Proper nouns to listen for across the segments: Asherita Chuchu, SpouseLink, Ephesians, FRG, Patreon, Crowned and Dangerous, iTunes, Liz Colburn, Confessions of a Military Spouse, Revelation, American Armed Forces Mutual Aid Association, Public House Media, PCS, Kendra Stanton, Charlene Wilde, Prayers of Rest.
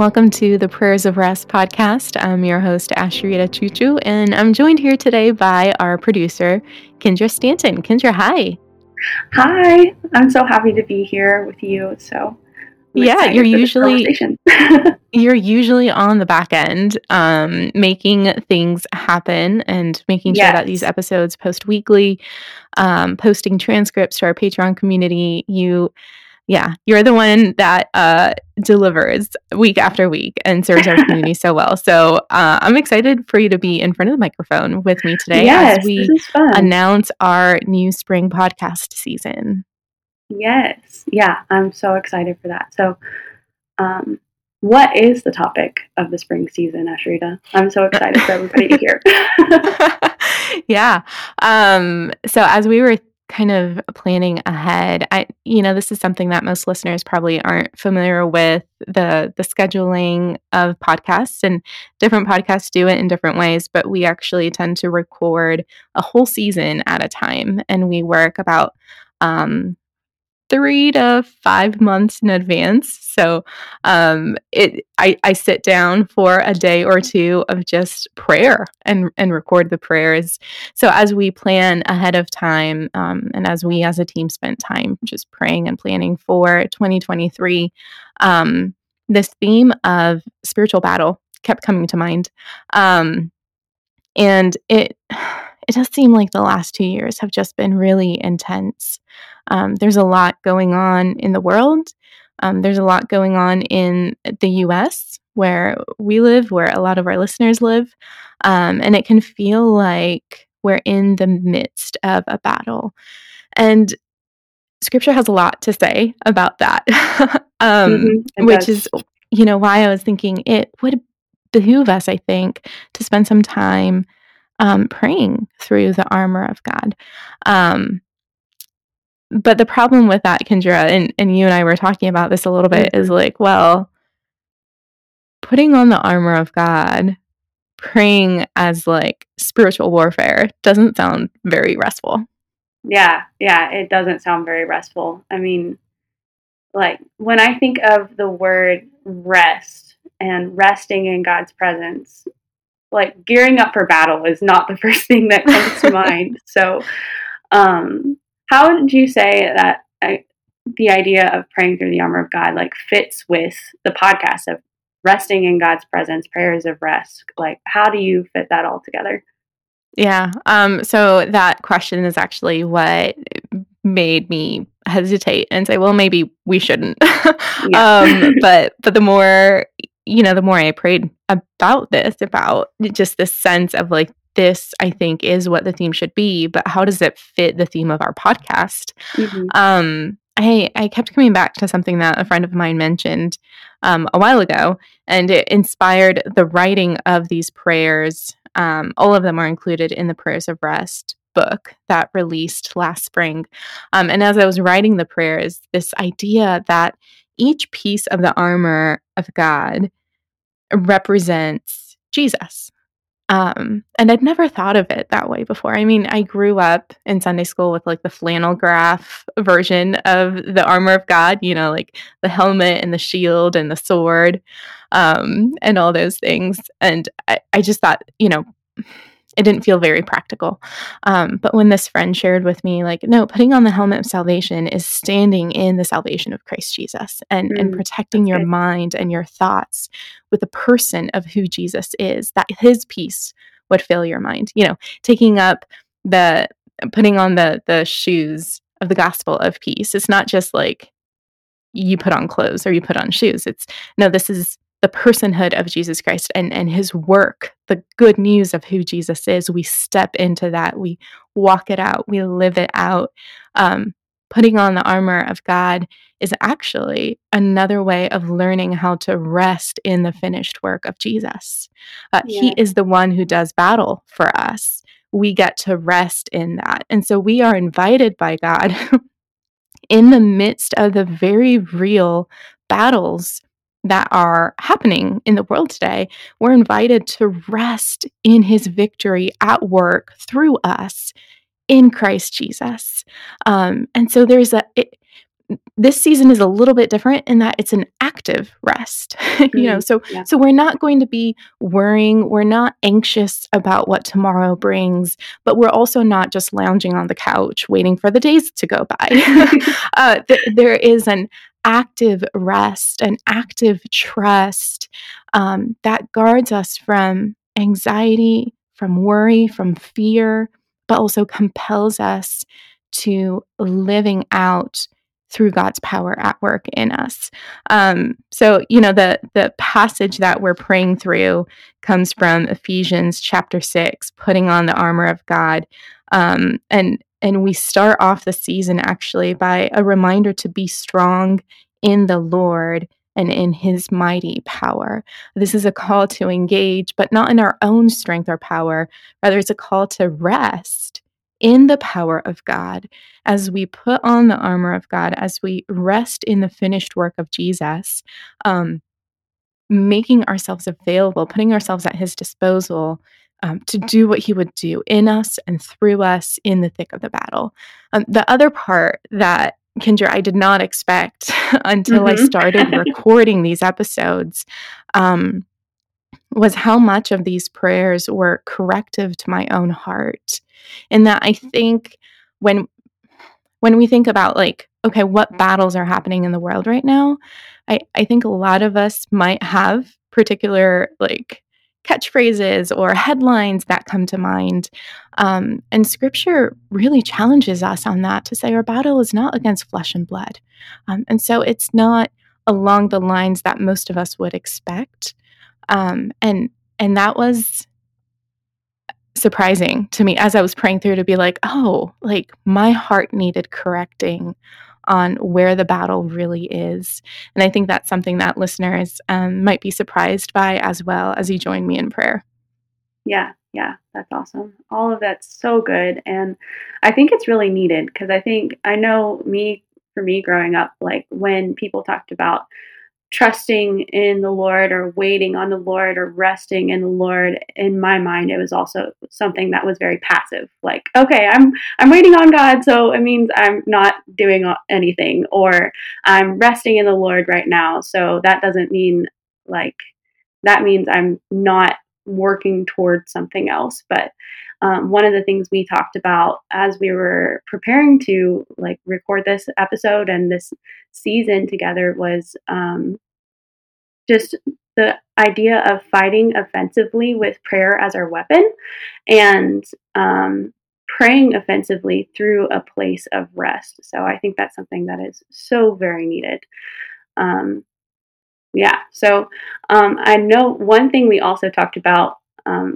Welcome to the Prayers of Rest podcast. I'm your host, Asherita Chuchu, and I'm joined here today by our producer, Kendra Stanton. Kendra, hi. Hi. I'm so happy to be here with you. You're usually on the back end, making things happen and making sure that these episodes post weekly, posting transcripts to our Patreon community. You're the one that delivers week after week and serves our community so well. So I'm excited for you to be in front of the microphone with me today as we announce our new spring podcast season. Yes. Yeah, I'm so excited for that. So what is the topic of the spring season, Asherita? I'm so excited for everybody to hear. So as we were kind of planning ahead, this is something that most listeners probably aren't familiar with, the scheduling of podcasts, and different podcasts do it in different ways, but we actually tend to record a whole season at a time, and we work about 3 to 5 months in advance. So I sit down for a day or two of just prayer and record the prayers. So as we plan ahead of time, and as we as a team spent time just praying and planning for 2023, this theme of spiritual battle kept coming to mind. And it does seem like the last 2 years have just been really intense. There's a lot going on in the world. There's a lot going on in the U.S. where we live, where a lot of our listeners live. And it can feel like we're in the midst of a battle. And Scripture has a lot to say about that, which is, why I was thinking it would behoove us, I think, to spend some time praying through the armor of God. But the problem with that, Kendra, and you and I were talking about this a little bit, is like, well, putting on the armor of God, praying as like spiritual warfare doesn't sound very restful. Yeah, it doesn't sound very restful. I mean, like when I think of the word rest and resting in God's presence, like gearing up for battle is not the first thing that comes to mind. So, how would you say that the idea of praying through the armor of God, like, fits with the podcast of resting in God's presence, prayers of rest? Like, how do you fit that all together? Yeah. So that question is actually what made me hesitate and say, well, maybe we shouldn't. But the more, the more I prayed about this, about just this sense of like, this, I think, is what the theme should be, but how does it fit the theme of our podcast? Mm-hmm. I kept coming back to something that a friend of mine mentioned a while ago, and it inspired the writing of these prayers. All of them are included in the Prayers of Rest book that released last spring. And as I was writing the prayers, this idea that each piece of the armor of God represents Jesus. And I'd never thought of it that way before. I mean, I grew up in Sunday school with like the flannel graph version of the armor of God, like the helmet and the shield and the sword, and all those things. And I just thought, it didn't feel very practical. But when this friend shared with me, like, no, putting on the helmet of salvation is standing in the salvation of Christ Jesus and protecting your mind and your thoughts with the person of who Jesus is, that his peace would fill your mind. Putting on the shoes of the gospel of peace. It's not just like you put on clothes or you put on shoes. This is the personhood of Jesus Christ and his work, the good news of who Jesus is. We step into that. We walk it out. We live it out. Putting on the armor of God is actually another way of learning how to rest in the finished work of Jesus. He is the one who does battle for us. We get to rest in that. And so we are invited by God in the midst of the very real battles that are happening in the world today. We're invited to rest in his victory at work through us in Christ Jesus. And so there's this season is a little bit different in that it's an active rest, so we're not going to be worrying. We're not anxious about what tomorrow brings, but we're also not just lounging on the couch waiting for the days to go by. There is an active rest, an active trust that guards us from anxiety, from worry, from fear, but also compels us to living out through God's power at work in us. The passage that we're praying through comes from Ephesians chapter 6, putting on the armor of God. And we start off the season actually by a reminder to be strong in the Lord and in his mighty power. This is a call to engage, but not in our own strength or power. Rather, it's a call to rest in the power of God, as we put on the armor of God, as we rest in the finished work of Jesus, making ourselves available, putting ourselves at his disposal to do what he would do in us and through us in the thick of the battle. The other part that, Kendra, I did not expect until I started recording these episodes was how much of these prayers were corrective to my own heart. And that I think when we think about what battles are happening in the world right now, I think a lot of us might have particular catchphrases or headlines that come to mind. And scripture really challenges us on that to say our battle is not against flesh and blood. And so it's not along the lines that most of us would expect. And that was surprising to me as I was praying through to be my heart needed correcting on where the battle really is. And I think that's something that listeners might be surprised by as well as you join me in prayer. Yeah, that's awesome. All of that's so good. And I think it's really needed because for me growing up, when people talked about trusting in the Lord or waiting on the Lord or resting in the Lord, in my mind, it was also something that was very passive. I'm waiting on God, so it means I'm not doing anything, or I'm resting in the Lord right now. So that doesn't mean that means I'm not working towards something else. But one of the things we talked about as we were preparing to record this episode and this season together was just the idea of fighting offensively with prayer as our weapon, and praying offensively through a place of rest. So I think that's something that is so very needed. I know one thing we also talked about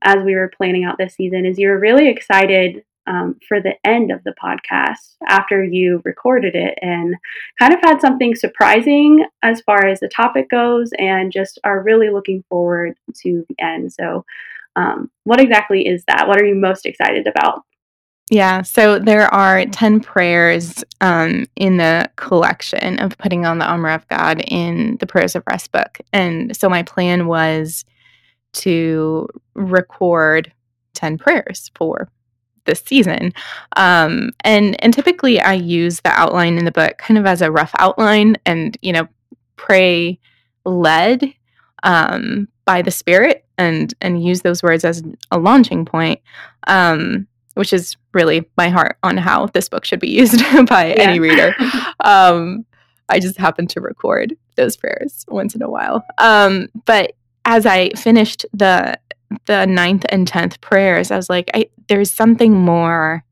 as we were planning out this season is you were really excited for the end of the podcast after you recorded it, and kind of had something surprising as far as the topic goes, and just are really looking forward to the end. So what exactly is that? What are you most excited about? Yeah, so there are 10 prayers in the collection of putting on the armor of God in the Prayers of Rest book. And so my plan was to record 10 prayers for this season. And typically I use the outline in the book kind of as a rough outline and, pray led by the Spirit and use those words as a launching point. Which is really my heart on how this book should be used by any reader. I just happen to record those prayers once in a while. But as I finished the 9th and 10th prayers, I was like, there's something more.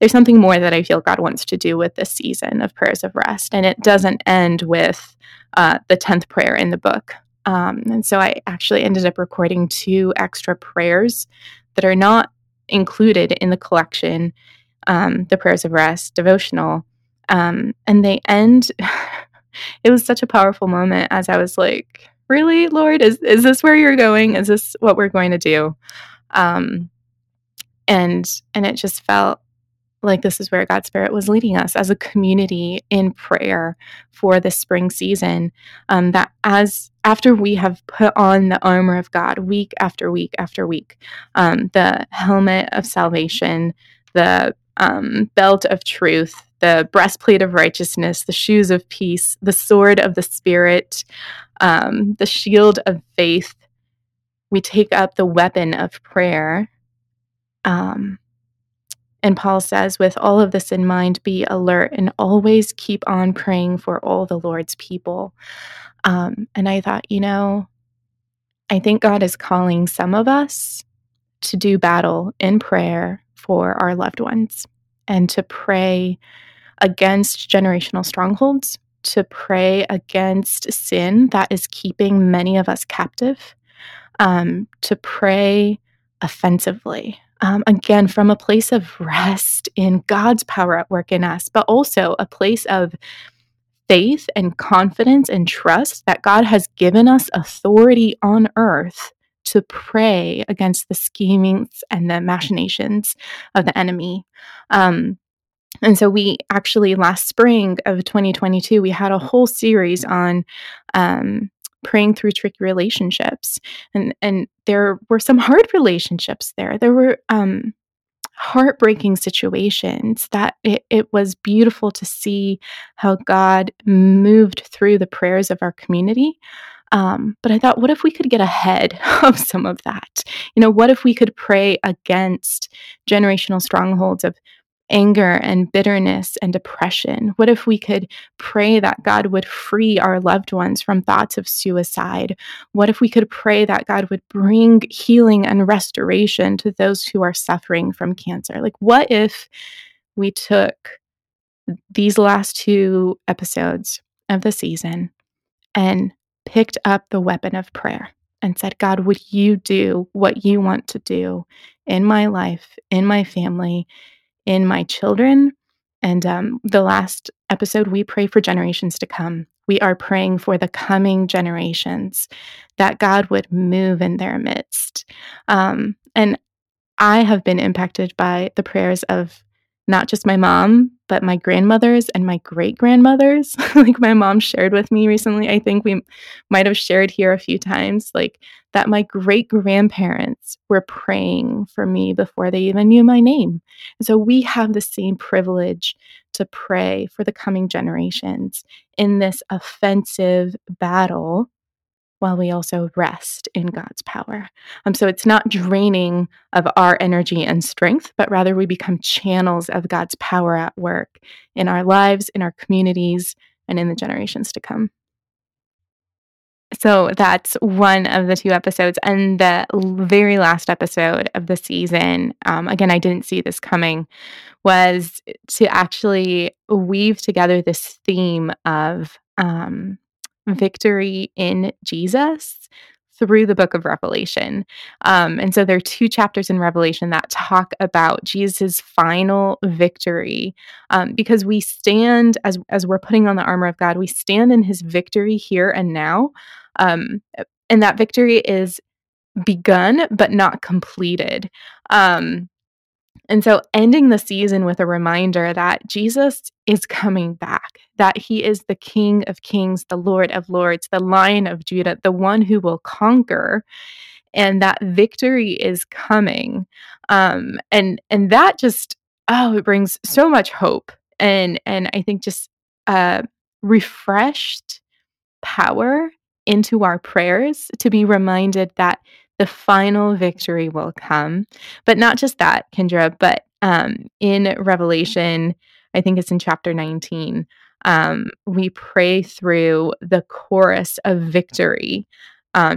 There's something more that I feel God wants to do with this season of Prayers of Rest. And it doesn't end with the 10th prayer in the book. And so I actually ended up recording 2 extra prayers that are not included in the collection, the Prayers of Rest devotional. And they end, it was such a powerful moment as I was like, really, Lord, is this where you're going? Is this what we're going to do? And it just felt like this is where God's Spirit was leading us as a community in prayer for the spring season. That after we have put on the armor of God week after week after week, the helmet of salvation, the belt of truth, the breastplate of righteousness, the shoes of peace, the sword of the Spirit, the shield of faith. We take up the weapon of prayer. And Paul says, with all of this in mind, be alert and always keep on praying for all the Lord's people. And I thought, I think God is calling some of us to do battle in prayer for our loved ones and to pray against generational strongholds, to pray against sin that is keeping many of us captive, to pray offensively. Again, from a place of rest in God's power at work in us, but also a place of faith and confidence and trust that God has given us authority on earth to pray against the schemings and the machinations of the enemy. And so we actually, last spring of 2022, we had a whole series on praying through tricky relationships. And there were some hard relationships there. There were heartbreaking situations that it was beautiful to see how God moved through the prayers of our community. But I thought, what if we could get ahead of some of that? What if we could pray against generational strongholds of anger and bitterness and depression? What if we could pray that God would free our loved ones from thoughts of suicide? What if we could pray that God would bring healing and restoration to those who are suffering from cancer? What if we took these last two episodes of the season and picked up the weapon of prayer and said, God, would you do what you want to do in my life, in my family, in my children? And the last episode, we pray for generations to come. We are praying for the coming generations that God would move in their midst. And I have been impacted by the prayers of not just my mom, but my grandmothers and my great-grandmothers. My mom shared with me recently, I think we might have shared here a few times, that my great-grandparents were praying for me before they even knew my name. And so we have the same privilege to pray for the coming generations in this offensive battle while we also rest in God's power. So it's not draining of our energy and strength, but rather we become channels of God's power at work in our lives, in our communities, and in the generations to come. So that's one of the two episodes. And the very last episode of the season, again, I didn't see this coming, was to actually weave together this theme of victory in Jesus through the book of Revelation. And so there are two chapters in Revelation that talk about Jesus' final victory, because we stand, as we're putting on the armor of God, we stand in his victory here and now. And that victory is begun, but not completed. And so ending the season with a reminder that Jesus is coming back, that he is the King of Kings, the Lord of Lords, the Lion of Judah, the one who will conquer, and that victory is coming. And that just, it brings so much hope and I think just refreshed power into our prayers to be reminded that the final victory will come. But not just that, Kendra, but in Revelation, I think it's in chapter 19, we pray through the chorus of victory.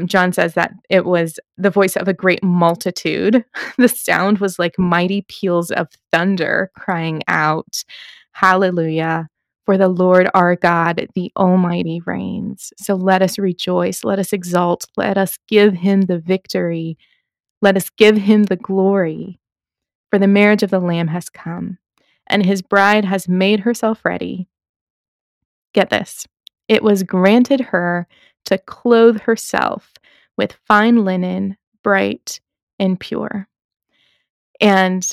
John says that it was the voice of a great multitude. The sound was like mighty peals of thunder crying out, "Hallelujah, for the Lord our God, the Almighty reigns. So let us rejoice, let us exalt, let us give him the victory, let us give him the glory. For the marriage of the Lamb has come, and his bride has made herself ready." Get this. It was granted her to clothe herself with fine linen, bright and pure. And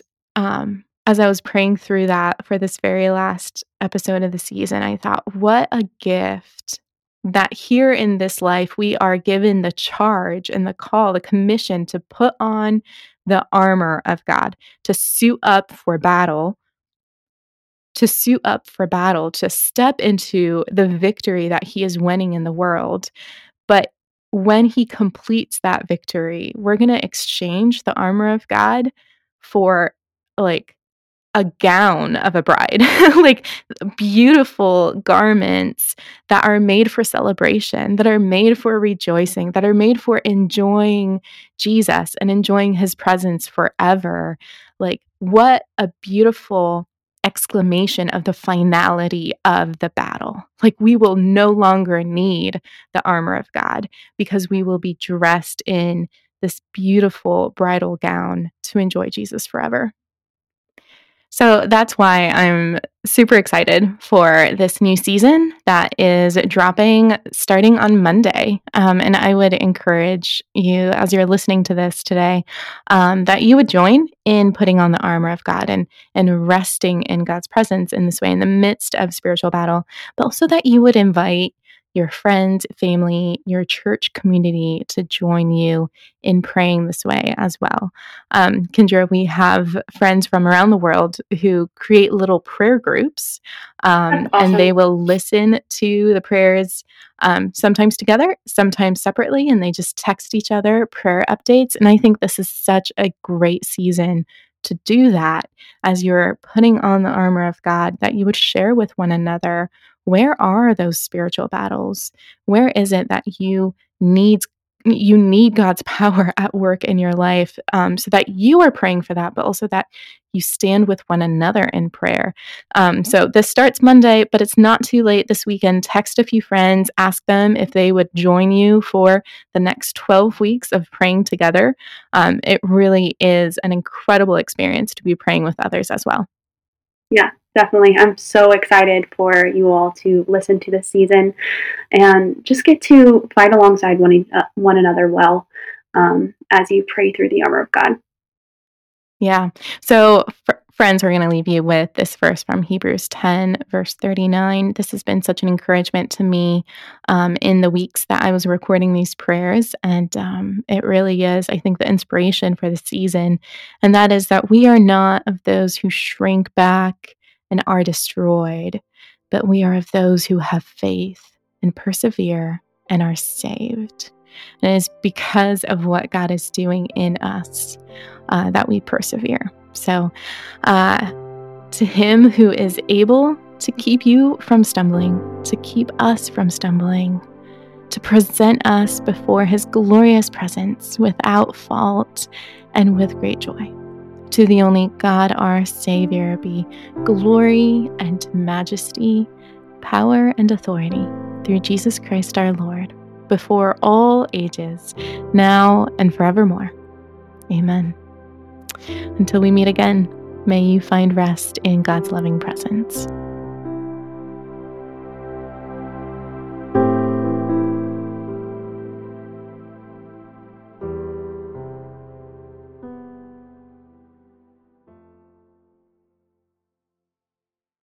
as I was praying through that for this very last episode of the season, I thought, what a gift that here in this life we are given the charge and the call, the commission to put on the armor of God, to suit up for battle, to suit up for battle, to step into the victory that he is winning in the world. But when he completes that victory, we're going to exchange the armor of God for like a gown of a bride, like beautiful garments that are made for celebration, that are made for rejoicing, that are made for enjoying Jesus and enjoying his presence forever. Like, what a beautiful exclamation of the finality of the battle. Like, we will no longer need the armor of God because we will be dressed in this beautiful bridal gown to enjoy Jesus forever. So that's why I'm super excited for this new season that is dropping starting on Monday. And I would encourage you, as you're listening to this today, that you would join in putting on the armor of God and resting in God's presence in this way in the midst of spiritual battle, but also that you would invite your friends, family, your church community to join you in praying this way as well. Kendra, we have friends from around the world who create little prayer groups, awesome. And they will listen to the prayers sometimes together, sometimes separately, and they just text each other prayer updates. And I think this is such a great season to do that as you're putting on the armor of God, that you would share with one another. Where are those spiritual battles? Where is it that you need God's power at work in your life, so that you are praying for that, but also that you stand with one another in prayer. So this starts Monday, but it's not too late this weekend. Text a few friends, ask them if they would join you for the next 12 weeks of praying together. It really is an incredible experience to be praying with others as well. Yeah. Definitely. I'm so excited for you all to listen to this season and just get to fight alongside one another well as you pray through the armor of God. Yeah. So friends, we're going to leave you with this verse from Hebrews 10, verse 39. This has been such an encouragement to me in the weeks that I was recording these prayers. And it really is, I think, the inspiration for the season. And that is that we are not of those who shrink back and are destroyed, but we are of those who have faith and persevere and are saved. And it is because of what God is doing in us that we persevere. So to him who is able to keep you from stumbling, to keep us from stumbling, to present us before his glorious presence without fault and with great joy. To the only God, our Savior, be glory and majesty, power and authority through Jesus Christ our Lord, before all ages, now and forevermore. Amen. Until we meet again, may you find rest in God's loving presence.